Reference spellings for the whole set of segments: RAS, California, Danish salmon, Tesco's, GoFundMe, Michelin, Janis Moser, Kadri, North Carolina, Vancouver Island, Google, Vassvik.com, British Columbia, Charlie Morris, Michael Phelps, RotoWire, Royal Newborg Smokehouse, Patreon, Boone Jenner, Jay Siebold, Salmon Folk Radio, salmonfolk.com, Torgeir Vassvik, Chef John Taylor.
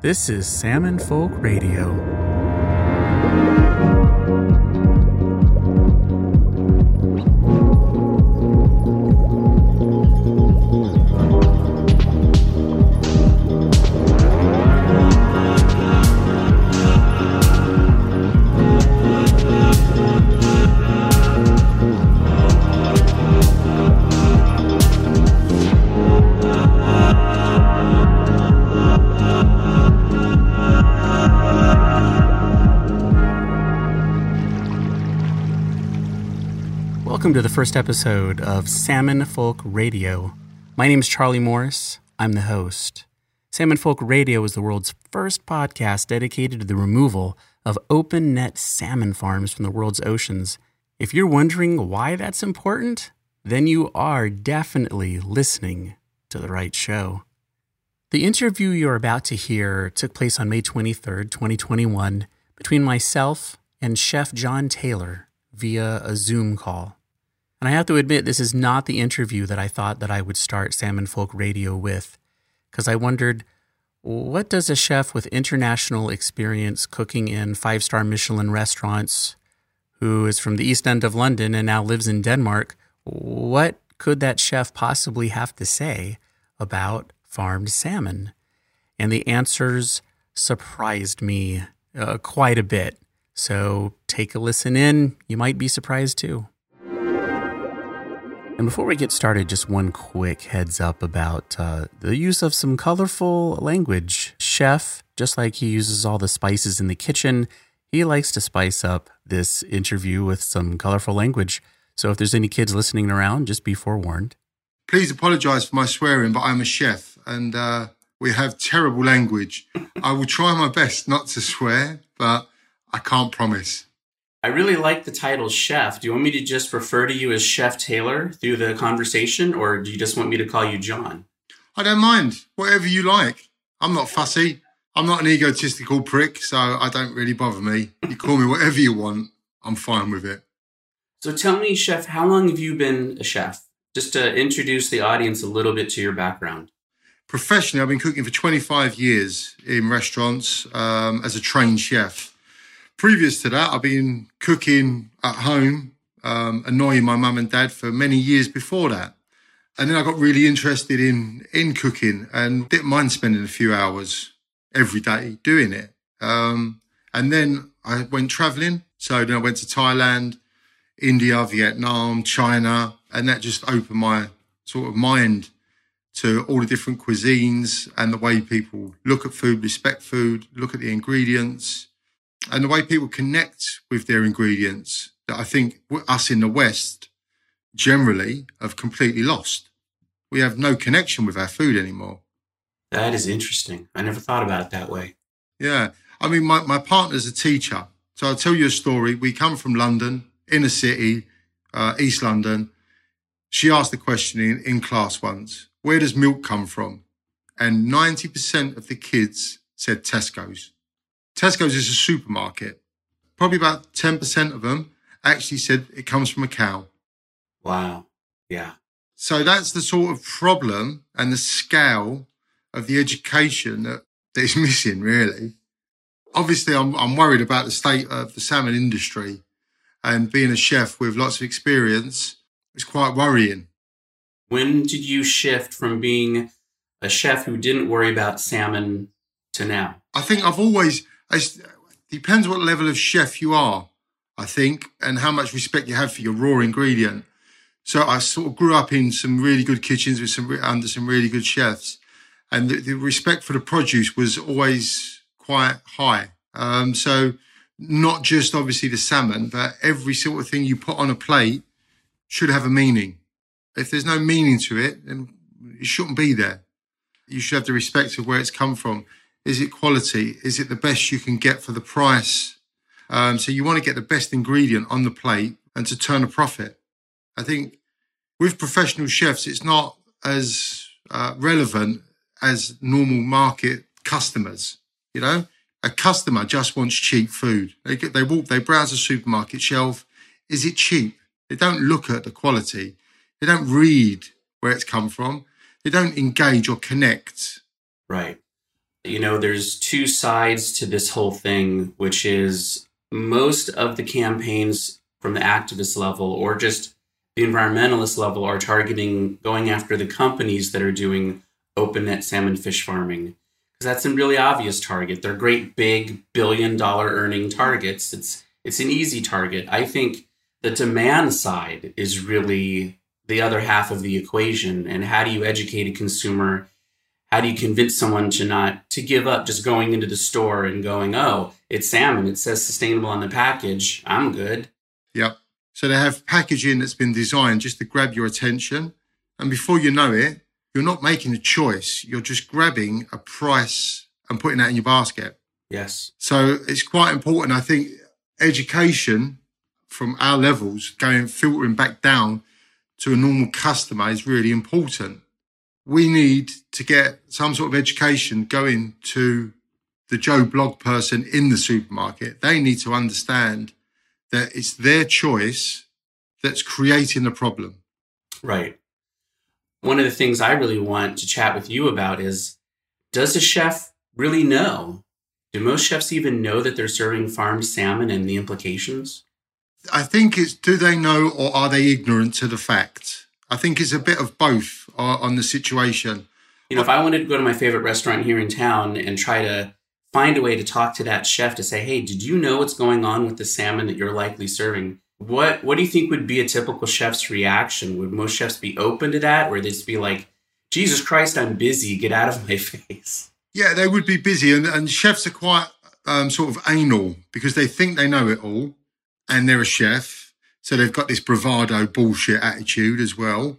This is Salmon Folk Radio. Welcome to the first episode of Salmon Folk Radio. My name is Charlie Morris. I'm the host. Salmon Folk Radio is the world's first podcast dedicated to the removal of open net salmon farms from the world's oceans. If you're wondering why that's important, then you are definitely listening to the right show. The interview you're about to hear took place on May 23rd, 2021, between myself and Chef John Taylor via a Zoom call. And I have to admit, this is not the interview that I thought that I would start Salmon Folk Radio with, because I wondered, what does a chef with international experience cooking in five-star Michelin restaurants, who is from the East End of London and now lives in Denmark, what could that chef possibly have to say about farmed salmon? And the answers surprised me quite a bit. So take a listen in. You might be surprised too. And before we get started, just one quick heads up about the use of some colorful language. Chef, just like he uses all the spices in the kitchen, he likes to spice up this interview with some colorful language. So if there's any kids listening around, just be forewarned. Please apologize for my swearing, but I'm a chef and we have terrible language. I will try my best not to swear, but I can't promise. I really like the title Chef. Do you want me to just refer to you as Chef Taylor through the conversation, or do you just want me to call you John? I don't mind. Whatever you like. I'm not fussy. I'm not an egotistical prick, so I don't really bother me. You call me whatever you want. I'm fine with it. So tell me, Chef, how long have you been a chef? Just to introduce the audience a little bit to your background. Professionally, I've been cooking for 25 years in restaurants as a trained chef. Previous to that, I've been cooking at home, annoying my mum and dad for many years before that. And then I got really interested in cooking and didn't mind spending a few hours every day doing it. And then I went travelling. So then I went to Thailand, India, Vietnam, China, and that just opened my sort of mind to all the different cuisines and the way people look at food, respect food, look at the ingredients, and the way people connect with their ingredients that I think us in the West generally have completely lost. We have no connection with our food anymore. That is interesting. I never thought about it that way. Yeah. I mean, my partner's a teacher. So I'll tell you a story. We come from London, inner city, East London. She asked the question in class once, where does milk come from? And 90% of the kids said Tesco's. Tesco's is a supermarket. Probably about 10% of them actually said it comes from a cow. Wow. Yeah. So that's the sort of problem and the scale of the education that is missing, really. Obviously, I'm worried about the state of the salmon industry, and being a chef with lots of experience is quite worrying. When did you shift from being a chef who didn't worry about salmon to now? I think I've always... It depends what level of chef you are, I think, and how much respect you have for your raw ingredient. So I sort of grew up in some really good kitchens with under some really good chefs, and the respect for the produce was always quite high. So not just obviously the salmon, but every sort of thing you put on a plate should have a meaning. If there's no meaning to it, then it shouldn't be there. You should have the respect of where it's come from. Is it quality? Is it the best you can get for the price? So you want to get the best ingredient on the plate and to turn a profit. I think with professional chefs, it's not as relevant as normal market customers. You know, a customer just wants cheap food. They browse a supermarket shelf. Is it cheap? They don't look at the quality. They don't read where it's come from. They don't engage or connect. Right. You know, there's two sides to this whole thing, which is most of the campaigns from the activist level or just the environmentalist level are targeting going after the companies that are doing open net salmon fish farming, because that's a really obvious target. They're great big $1 billion earning targets. It's an easy target. I think the demand side is really the other half of the equation. And how do you educate a consumer? How do you convince someone to give up just going into the store and going, oh, it's salmon. It says sustainable on the package. I'm good. Yep. So they have packaging that's been designed just to grab your attention. And before you know it, you're not making a choice. You're just grabbing a price and putting that in your basket. Yes. So it's quite important, I think, education from our levels, filtering back down to a normal customer is really important. We need to get some sort of education going to the Joe Blog person in the supermarket. They need to understand that it's their choice that's creating the problem. Right. One of the things I really want to chat with you about is, does a chef really know? Do most chefs even know that they're serving farmed salmon and the implications? I think it's, do they know or are they ignorant to the fact? I think it's a bit of both on the situation. You know, if I wanted to go to my favorite restaurant here in town and try to find a way to talk to that chef to say, hey, did you know what's going on with the salmon that you're likely serving? What do you think would be a typical chef's reaction? Would most chefs be open to that? Or would they just be like, Jesus Christ, I'm busy. Get out of my face. Yeah, they would be busy. And chefs are quite sort of anal because they think they know it all. And they're a chef, so they've got this bravado bullshit attitude as well.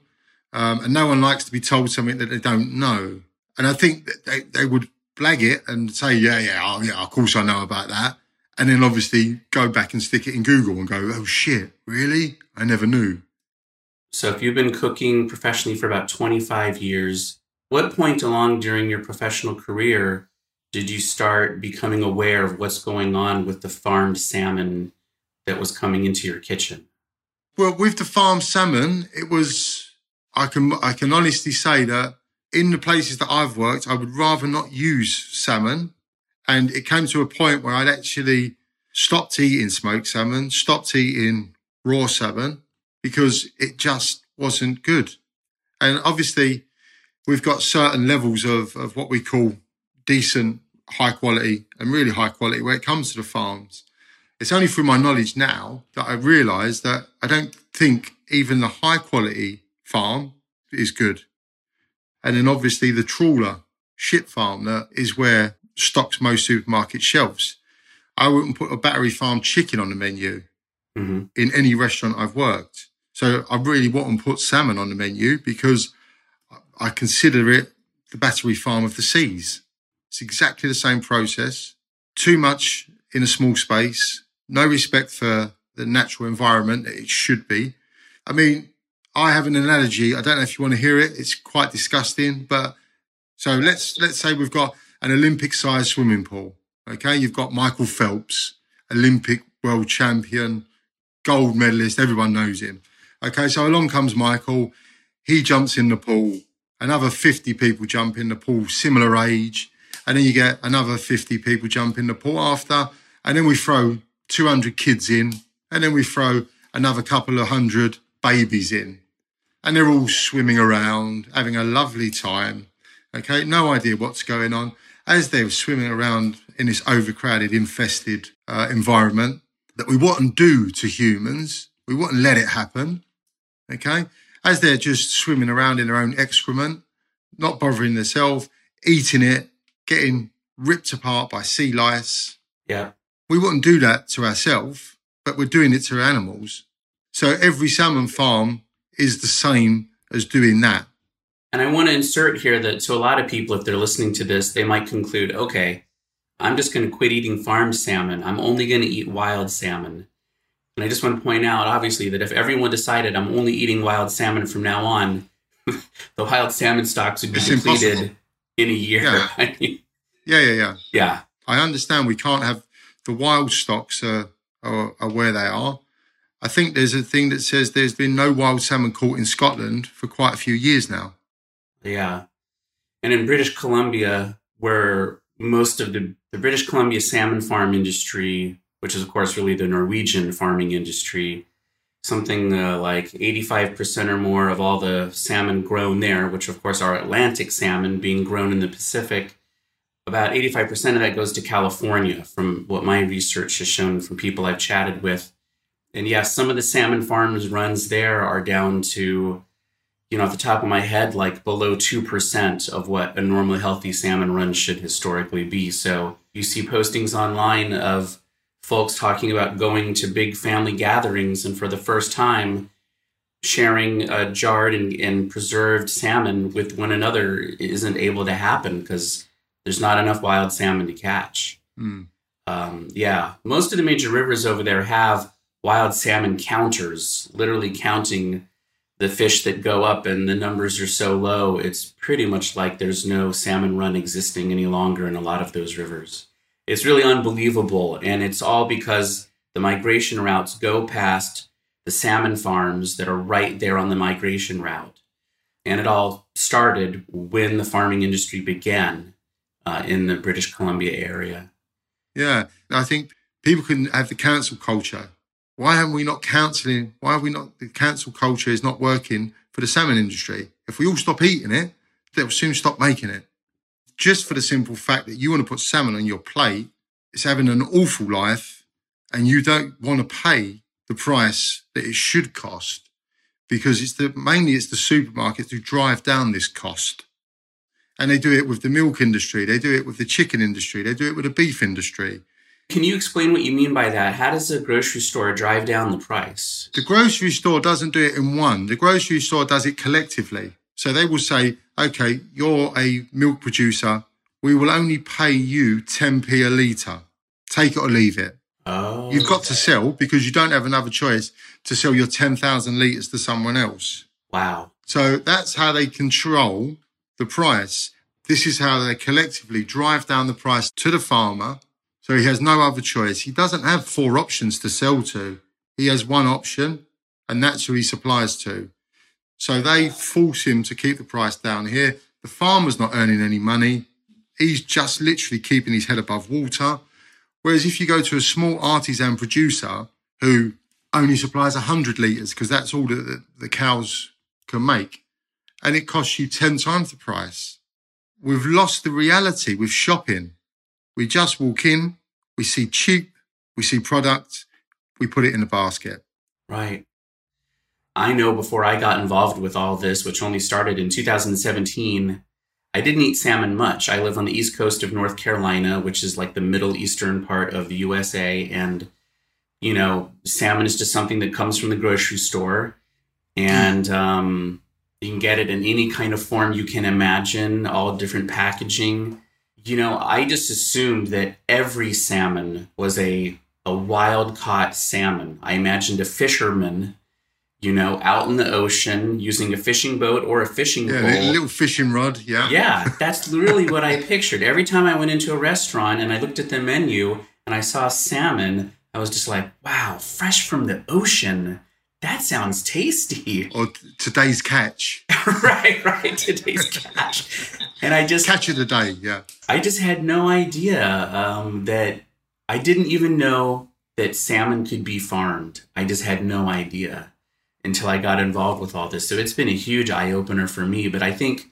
And no one likes to be told something that they don't know. And I think that they would blag it and say, yeah, of course I know about that. And then obviously go back and stick it in Google and go, oh, shit, really? I never knew. So if you've been cooking professionally for about 25 years, what point along during your professional career did you start becoming aware of what's going on with the farmed salmon that was coming into your kitchen? Well, with the farmed salmon, it was, I can honestly say that in the places that I've worked, I would rather not use salmon. And it came to a point where I'd actually stopped eating smoked salmon, stopped eating raw salmon, because it just wasn't good. And obviously, we've got certain levels of what we call decent, high quality, and really high quality where it comes to the farms. It's only through my knowledge now that I realise that I don't think even the high quality farm is good. And then obviously the trawler shit farm that is where stocks most supermarket shelves. I wouldn't put a battery farm chicken on the menu in any restaurant I've worked. So I really wouldn't put salmon on the menu because I consider it the battery farm of the seas. It's exactly the same process. Too much in a small space. No respect for the natural environment that it should be. I mean, I have an analogy. I don't know if you want to hear it. It's quite disgusting. But so let's say we've got an Olympic-sized swimming pool. Okay, you've got Michael Phelps, Olympic world champion, gold medalist. Everyone knows him. Okay, so along comes Michael. He jumps in the pool. Another 50 people jump in the pool, similar age. And then you get another 50 people jump in the pool after. And then we throw 200 kids in. And then we throw another couple of hundred babies in. And they're all swimming around, having a lovely time. Okay, no idea what's going on. As they're swimming around in this overcrowded, infested environment that we wouldn't do to humans. We wouldn't let it happen. Okay, as they're just swimming around in their own excrement, not bothering themselves, eating it, getting ripped apart by sea lice. Yeah. We wouldn't do that to ourselves, but we're doing it to animals. So every salmon farm is the same as doing that. And I want to insert here that to a lot of people, if they're listening to this, they might conclude, okay, I'm just going to quit eating farmed salmon. I'm only going to eat wild salmon. And I just want to point out, obviously, that if everyone decided I'm only eating wild salmon from now on, the wild salmon stocks would be depleted. Impossible. In a year. Yeah. I understand we can't have the wild stocks are where they are. I think there's a thing that says there's been no wild salmon caught in Scotland for quite a few years now. Yeah. And in British Columbia, where most of the British Columbia salmon farm industry, which is, of course, really the Norwegian farming industry, something like 85% or more of all the salmon grown there, which, of course, are Atlantic salmon being grown in the Pacific. About 85% of that goes to California, from what my research has shown from people I've chatted with. And yes, some of the salmon farms runs there are down to, you know, at the top of my head, like below 2% of what a normally healthy salmon run should historically be. So you see postings online of folks talking about going to big family gatherings and for the first time sharing a jarred and preserved salmon with one another isn't able to happen because there's not enough wild salmon to catch. Most of the major rivers over there have wild salmon counters, literally counting the fish that go up, and the numbers are so low, it's pretty much like there's no salmon run existing any longer in a lot of those rivers. It's really unbelievable, and it's all because the migration routes go past the salmon farms that are right there on the migration route. And it all started when the farming industry began in the British Columbia area. Yeah, I think people can have the cancel culture. Why haven't we not cancelling? Why are we not? The cancel culture is not working for the salmon industry. If we all stop eating it, they'll soon stop making it. Just for the simple fact that you want to put salmon on your plate, it's having an awful life, and you don't want to pay the price that it should cost, because it's the supermarkets who drive down this cost, and they do it with the milk industry, they do it with the chicken industry, they do it with the beef industry. Can you explain what you mean by that? How does the grocery store drive down the price? The grocery store doesn't do it in one. The grocery store does it collectively. So they will say, okay, you're a milk producer. We will only pay you 10p a litre. Take it or leave it. Oh, you've got to sell because you don't have another choice to sell your 10,000 litres to someone else. Wow. So that's how they control the price. This is how they collectively drive down the price to the farmer. So he has no other choice. He doesn't have four options to sell to. He has one option, and that's who he supplies to. So they force him to keep the price down here. The farmer's not earning any money. He's just literally keeping his head above water. Whereas if you go to a small artisan producer who only supplies 100 litres, because that's all that the cows can make, and it costs you 10 times the price, we've lost the reality with shopping. We just walk in, we see cheap, we see product, we put it in a basket. Right. I know before I got involved with all this, which only started in 2017, I didn't eat salmon much. I live on the east coast of North Carolina, which is like the middle eastern part of the USA. And, you know, salmon is just something that comes from the grocery store. And you can get it in any kind of form you can imagine, all different packaging. You know, I just assumed that every salmon was a wild-caught salmon. I imagined a fisherman, you know, out in the ocean using a fishing boat or a fishing pole. Yeah, a little fishing rod, yeah. Yeah, that's really what I pictured. Every time I went into a restaurant and I looked at the menu and I saw salmon, I was just like, wow, fresh from the ocean. That sounds tasty. Or today's catch. Right, today's catch. And I just... Catch of the day, yeah. I just had no idea that... I didn't even know that salmon could be farmed. I just had no idea until I got involved with all this. So it's been a huge eye-opener for me. But I think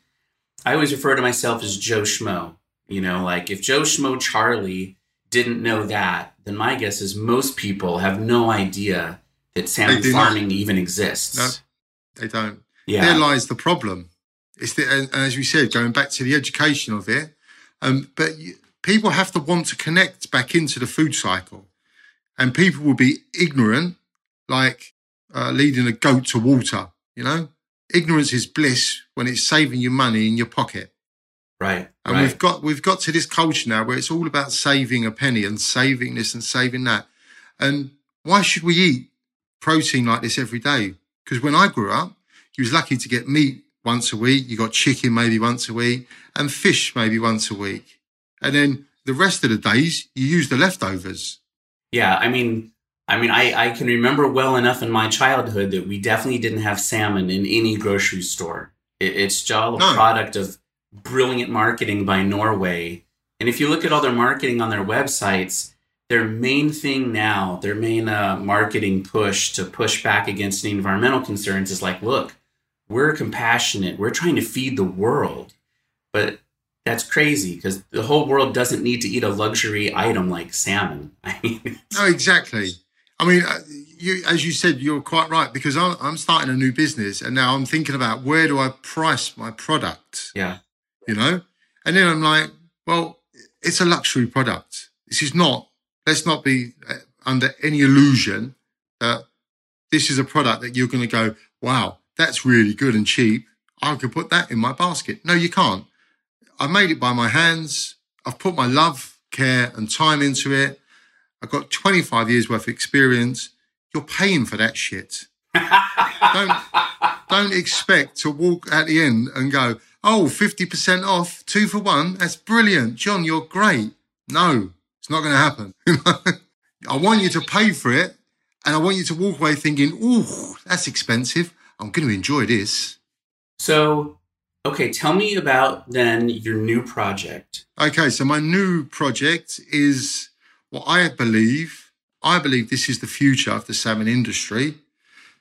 I always refer to myself as Joe Schmo. You know, like if Joe Schmo Charlie didn't know that, then my guess is most people have no idea that salmon farming even exists. No, they don't. Yeah. There lies the problem. It's and as we said, going back to the education of it, people have to want to connect back into the food cycle, and people will be ignorant, like leading a goat to water. You know, ignorance is bliss when it's saving you money in your pocket. Right. And right. we've got to this culture now where it's all about saving a penny and saving this and saving that. And why should we eat protein like this every day? Because when I grew up, you was lucky to get meat once a week, you got chicken maybe once a week, and fish maybe once a week. And then the rest of the days, you use the leftovers. Yeah, I can remember well enough in my childhood that we definitely didn't have salmon in any grocery store. It's just a product of brilliant marketing by Norway And if you look at all their marketing on their websites, their main thing now, their main marketing push to push back against the environmental concerns is like, look, we're compassionate. We're trying to feed the world. But that's crazy because the whole world doesn't need to eat a luxury item like salmon. I mean, oh, exactly. I mean, you, as you said, you're quite right, because I'm starting a new business and now I'm thinking about where do I price my product? Yeah. You know? And then I'm like, well, it's a luxury product. This is not, let's not be under any illusion that this is a product that you're going to go, wow, that's really good and cheap. I could put that in my basket. No, you can't. I made it by my hands. I've put my love, care and time into it. I've got 25 years worth of experience. You're paying for that shit. Don't expect to walk at the end and go, oh, 50% off, 2 for 1. That's brilliant. John, you're great. No, it's not going to happen. I want you to pay for it. And I want you to walk away thinking, oh, that's expensive. I'm going to enjoy this. So, okay, tell me about then your new project. Okay, so my new project is what I believe this is the future of the salmon industry.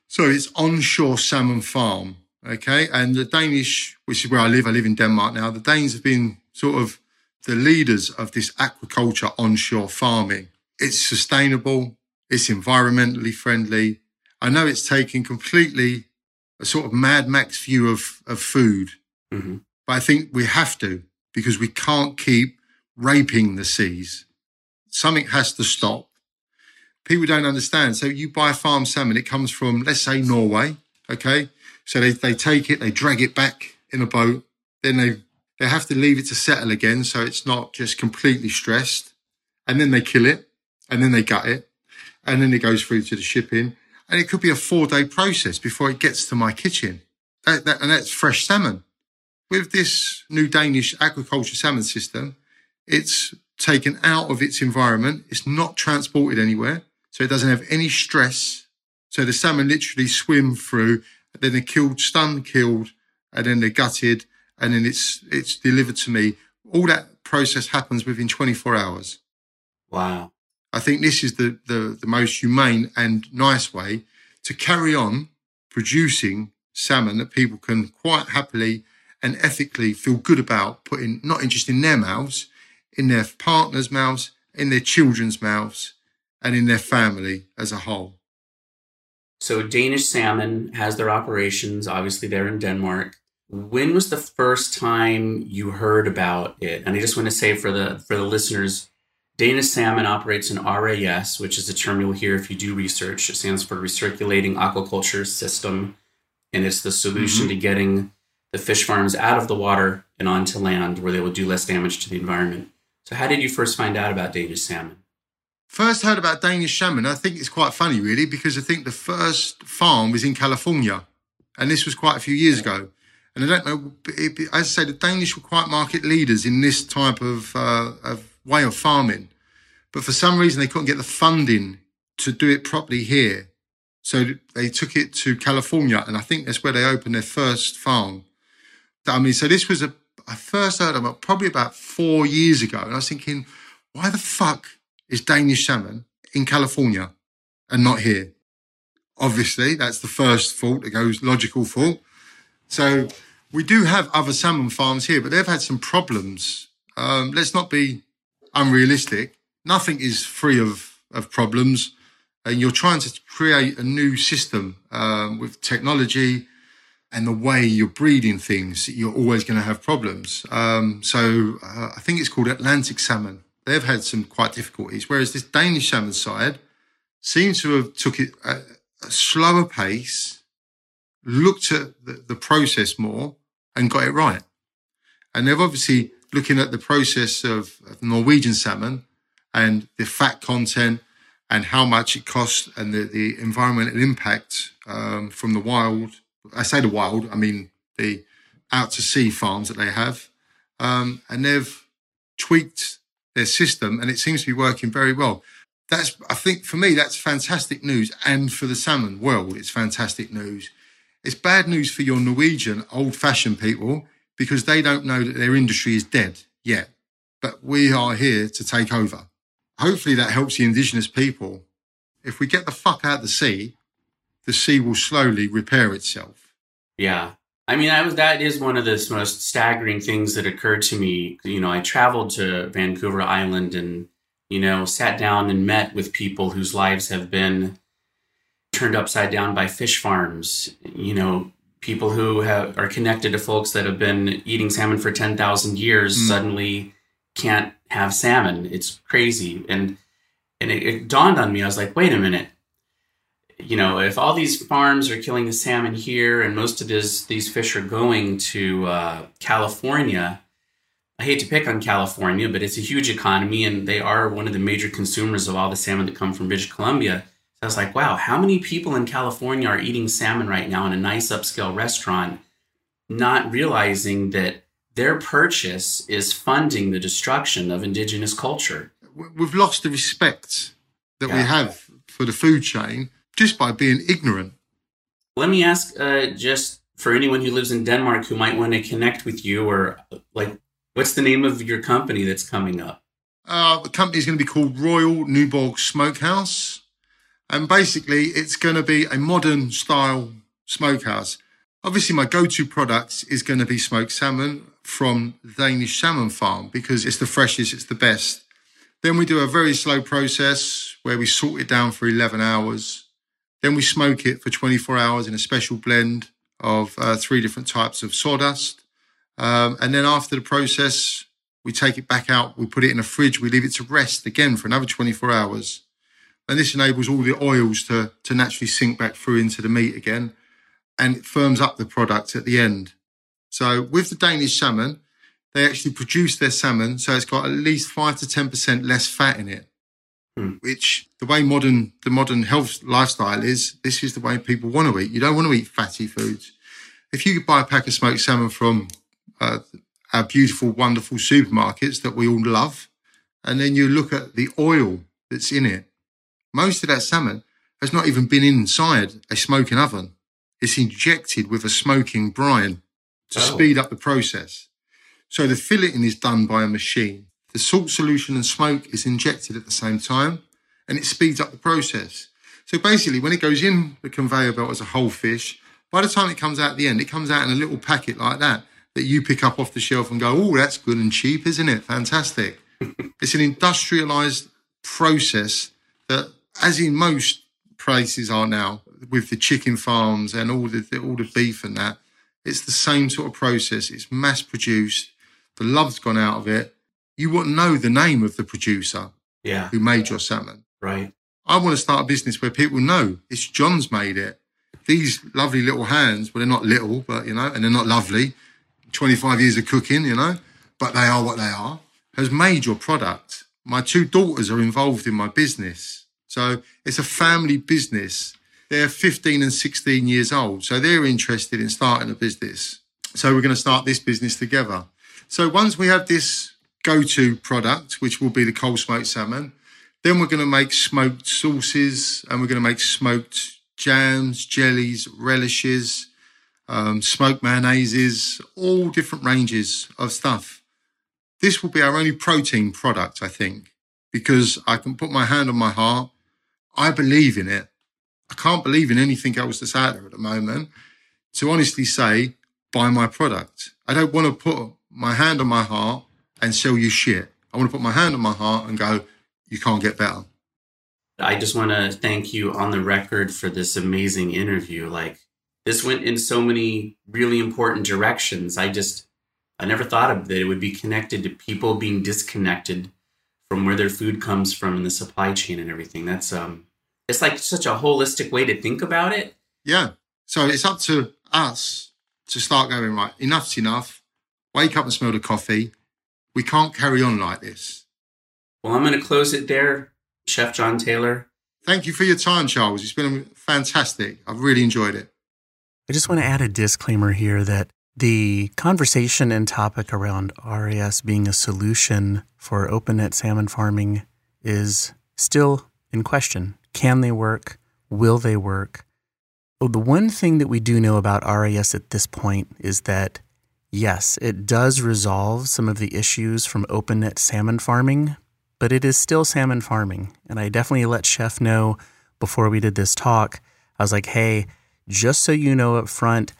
So it's onshore salmon farm, okay? And the Danish, which is where I live in Denmark now, the Danes have been sort of the leaders of this aquaculture onshore farming. It's sustainable, it's environmentally friendly. I know it's taking completely a sort of Mad Max view of food. Mm-hmm. But I think we have to, because we can't keep raping the seas. Something has to stop. People don't understand. So you buy farm salmon, it comes from, let's say, Norway, okay? So they take it, they drag it back in a boat, then they have to leave it to settle again so it's not just completely stressed, and then they kill it, and then they gut it, and then it goes through to the shipping. And it could be a 4-day process before it gets to my kitchen. And that's fresh salmon. With this new Danish aquaculture salmon system, it's taken out of its environment. It's not transported anywhere, so it doesn't have any stress. So the salmon literally swim through, then they're killed, stun-killed, and then they're gutted, and then it's delivered to me. All that process happens within 24 hours. Wow. I think this is the most humane and nice way to carry on producing salmon that people can quite happily and ethically feel good about putting, not just in their mouths, in their partners' mouths, in their children's mouths, and in their family as a whole. So Danish Salmon has their operations, obviously, there in Denmark. When was the first time you heard about it? And I just want to say for the listeners, Danish Salmon operates in RAS, which is a term you'll hear if you do research. It stands for Recirculating Aquaculture System, and it's the solution to getting the fish farms out of the water and onto land where they will do less damage to the environment. So how did you first find out about Danish Salmon? First heard about Danish Salmon, I think it's quite funny, really, because I think the first farm was in California, and this was quite a few years ago. And I don't know, as I say, the Danish were quite market leaders in this type of way of farming, but for some reason they couldn't get the funding to do it properly here, so they took it to California, and I think that's where they opened their first farm. I mean, so this was I first heard about probably about 4 years ago, and I was thinking, why the fuck is Danish salmon in California and not here? Obviously, that's the first thought that goes, logical thought. So we do have other salmon farms here, but they've had some problems. Let's not be unrealistic. Nothing is free of problems, and you're trying to create a new system with technology and the way you're breeding things. You're always going to have problems. So I think it's called Atlantic salmon. They've had some quite difficulties, whereas this Danish salmon side seems to have took it a slower pace, looked at the process more and got it right. And they've obviously looking at the process of Norwegian salmon and the fat content and how much it costs and the environmental impact from the wild. I say the wild, I mean the out-to-sea farms that they have. And they've tweaked their system, and it seems to be working very well. That's, I think, for me, that's fantastic news. And for the salmon world, it's fantastic news. It's bad news for your Norwegian old-fashioned people, because they don't know that their industry is dead yet. that we are here to take over. Hopefully that helps the indigenous people. If we get the fuck out of the sea will slowly repair itself. Yeah. I mean, that is one of the most staggering things that occurred to me. You know, I traveled to Vancouver Island and, you know, sat down and met with people whose lives have been turned upside down by fish farms, you know, people who are connected to folks that have been eating salmon for 10,000 years suddenly can't have salmon. It's crazy. And it dawned on me, I was like, wait a minute. You know, if all these farms are killing the salmon here and most of these fish are going to California, I hate to pick on California, but it's a huge economy and they are one of the major consumers of all the salmon that come from British Columbia. So I was like, wow, how many people in California are eating salmon right now in a nice upscale restaurant, not realizing that their purchase is funding the destruction of indigenous culture? We've lost the respect that we have for the food chain just by being ignorant. Let me ask, just for anyone who lives in Denmark who might want to connect with you, or like, what's the name of your company that's coming up? The company is going to be called Royal Newborg Smokehouse. And basically, it's going to be a modern style smokehouse. Obviously, my go-to product is going to be smoked salmon from Danish salmon farm because it's the freshest, it's the best. Then we do a very slow process where we salt it down for 11 hours. Then we smoke it for 24 hours in a special blend of 3 different types of sawdust. And then after the process, we take it back out, we put it in a fridge, we leave it to rest again for another 24 hours. And this enables all the oils to naturally sink back through into the meat again. And it firms up the product at the end. So with the Danish salmon, they actually produce their salmon, so it's got at least 5 to 10% less fat in it. Which the way the modern health lifestyle is, this is the way people want to eat. You don't want to eat fatty foods. If you buy a pack of smoked salmon from our beautiful, wonderful supermarkets that we all love, and then you look at the oil that's in it, most of that salmon has not even been inside a smoking oven. It's injected with a smoking brine to speed up the process. So the filleting is done by a machine. The salt solution and smoke is injected at the same time, and it speeds up the process. So basically, when it goes in the conveyor belt as a whole fish, by the time it comes out at the end, it comes out in a little packet like that you pick up off the shelf and go, oh, that's good and cheap, isn't it? Fantastic. It's an industrialized process that, as in most places are now, with the chicken farms and all the beef and that, it's the same sort of process. It's mass-produced. The love's gone out of it. You wouldn't know the name of the producer who made your salmon. Right. I want to start a business where people know it's John's made it. These lovely little hands, well, they're not little, but, you know, and they're not lovely. 25 years of cooking, you know, but they are what they are, has made your product. My 2 daughters are involved in my business. So it's a family business. They're 15 and 16 years old, so they're interested in starting a business. So we're going to start this business together. So once we have this go-to product, which will be the cold smoked salmon, then we're going to make smoked sauces, and we're going to make smoked jams, jellies, relishes, smoked mayonnaises, all different ranges of stuff. This will be our only protein product, I think, because I can put my hand on my heart. I believe in it. I can't believe in anything else that's out there at the moment to honestly say, buy my product. I don't want to put my hand on my heart and sell you shit. I want to put my hand on my heart and go, you can't get better. I just want to thank you on the record for this amazing interview. Like, this went in so many really important directions. I never thought of that it would be connected to people being disconnected from where their food comes from and the supply chain and everything. That's, it's like such a holistic way to think about it. Yeah. So it's up to us to start going, right, enough's enough. Wake up and smell the coffee. We can't carry on like this. Well, I'm going to close it there, Chef John Taylor. Thank you for your time, Charles. It's been fantastic. I've really enjoyed it. I just want to add a disclaimer here that the conversation and topic around RAS being a solution for open net salmon farming is still in question. Can they work? Will they work? The one thing that we do know about RAS at this point is that Yes, it does resolve some of the issues from open-net salmon farming, but it is still salmon farming. And I definitely let Chef know before we did this talk, I was like, hey, just so you know up front,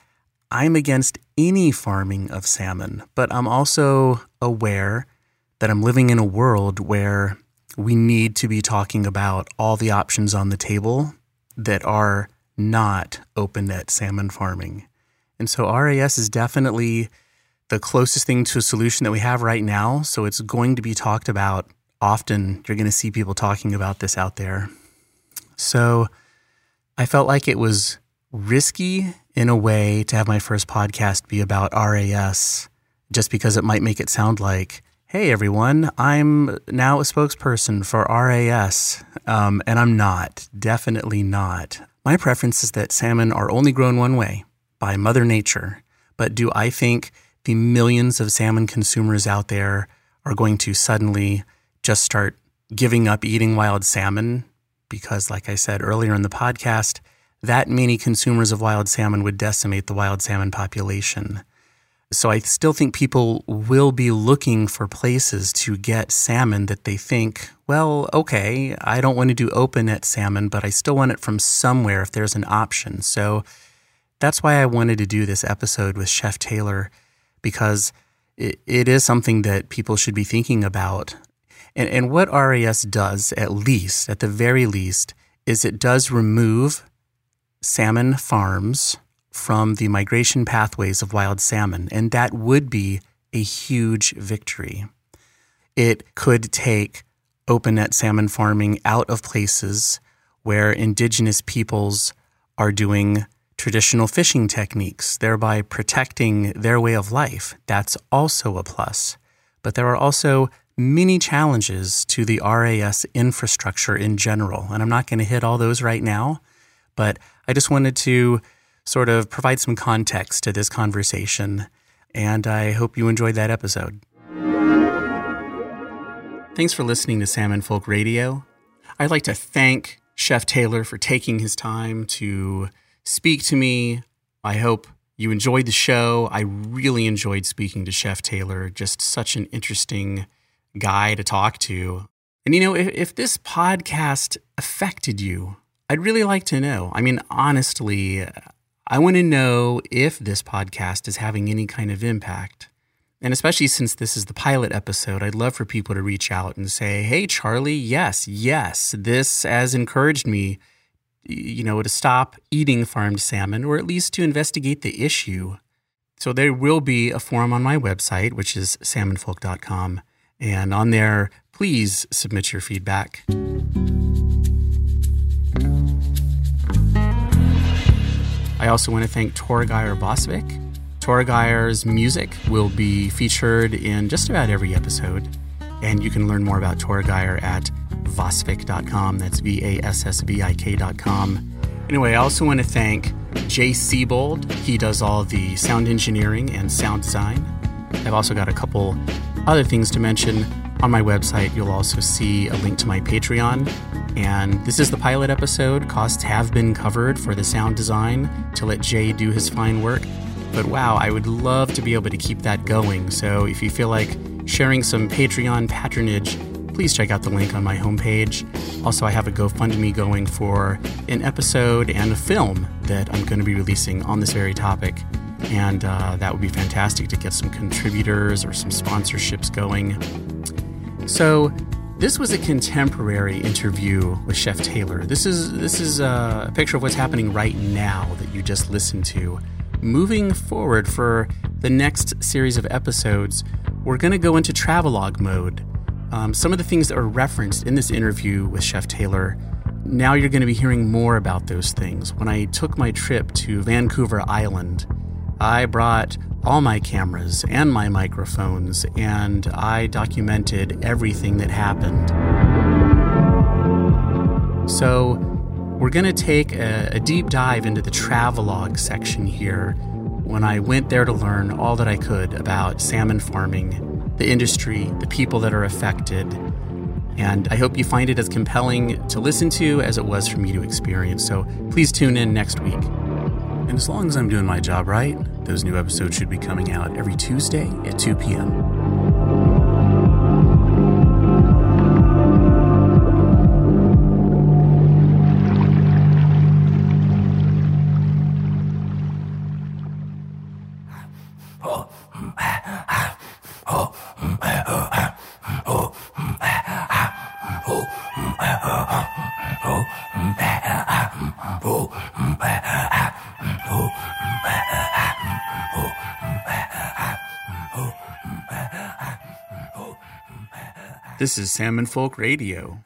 I'm against any farming of salmon, but I'm also aware that I'm living in a world where we need to be talking about all the options on the table that are not open-net salmon farming. And so RAS is definitely the closest thing to a solution that we have right now. So it's going to be talked about often. You're going to see people talking about this out there. So I felt like it was risky in a way to have my first podcast be about RAS just because it might make it sound like, hey, everyone, I'm now a spokesperson for RAS. And I'm not, definitely not. My preference is that salmon are only grown one way, by Mother Nature. But do I think the millions of salmon consumers out there are going to suddenly just start giving up eating wild salmon? Because like I said earlier in the podcast, that many consumers of wild salmon would decimate the wild salmon population. So I still think people will be looking for places to get salmon that they think, well, okay, I don't want to do open-net salmon, but I still want it from somewhere if there's an option. So that's why I wanted to do this episode with Chef Taylor, because it is something that people should be thinking about. And what RAS does, at the very least, is it does remove salmon farms from the migration pathways of wild salmon, and that would be a huge victory. It could take open-net salmon farming out of places where indigenous peoples are doing traditional fishing techniques, thereby protecting their way of life. That's also a plus. But there are also many challenges to the RAS infrastructure in general. And I'm not going to hit all those right now, but I just wanted to sort of provide some context to this conversation. And I hope you enjoyed that episode. Thanks for listening to Salmon Folk Radio. I'd like to thank Chef Taylor for taking his time to speak to me. I hope you enjoyed the show. I really enjoyed speaking to Chef Taylor, just such an interesting guy to talk to. And you know, if this podcast affected you, I'd really like to know. I mean, honestly, I want to know if this podcast is having any kind of impact. And especially since this is the pilot episode, I'd love for people to reach out and say, hey, Charlie, yes, this has encouraged me, you know, to stop eating farmed salmon, or at least to investigate the issue. So there will be a form on my website, which is salmonfolk.com. And on there, please submit your feedback. I also want to thank Torgeir Vassvik. Torgeir's music will be featured in just about every episode. And you can learn more about Torgeir at Vassvik.com. That's Vassvik.com. Anyway, I also want to thank Jay Siebold. He does all the sound engineering and sound design. I've also got a couple other things to mention. On my website, you'll also see a link to my Patreon. And this is the pilot episode. Costs have been covered for the sound design to let Jay do his fine work. But wow, I would love to be able to keep that going. So if you feel like sharing some Patreon patronage, please check out the link on my homepage. Also, I have a GoFundMe going for an episode and a film that I'm going to be releasing on this very topic. And that would be fantastic to get some contributors or some sponsorships going. So this was a contemporary interview with Chef Taylor. This is a picture of what's happening right now that you just listened to. Moving forward for the next series of episodes, we're going to go into travelogue mode. Some of the things that are referenced in this interview with Chef Taylor, now you're going to be hearing more about those things. When I took my trip to Vancouver Island, I brought all my cameras and my microphones, and I documented everything that happened. So we're going to take a deep dive into the travelogue section here, when I went there to learn all that I could about salmon farming, the industry, the people that are affected. And I hope you find it as compelling to listen to as it was for me to experience. So please tune in next week. And as long as I'm doing my job right, those new episodes should be coming out every Tuesday at 2 p.m. This is Salmon Folk Radio,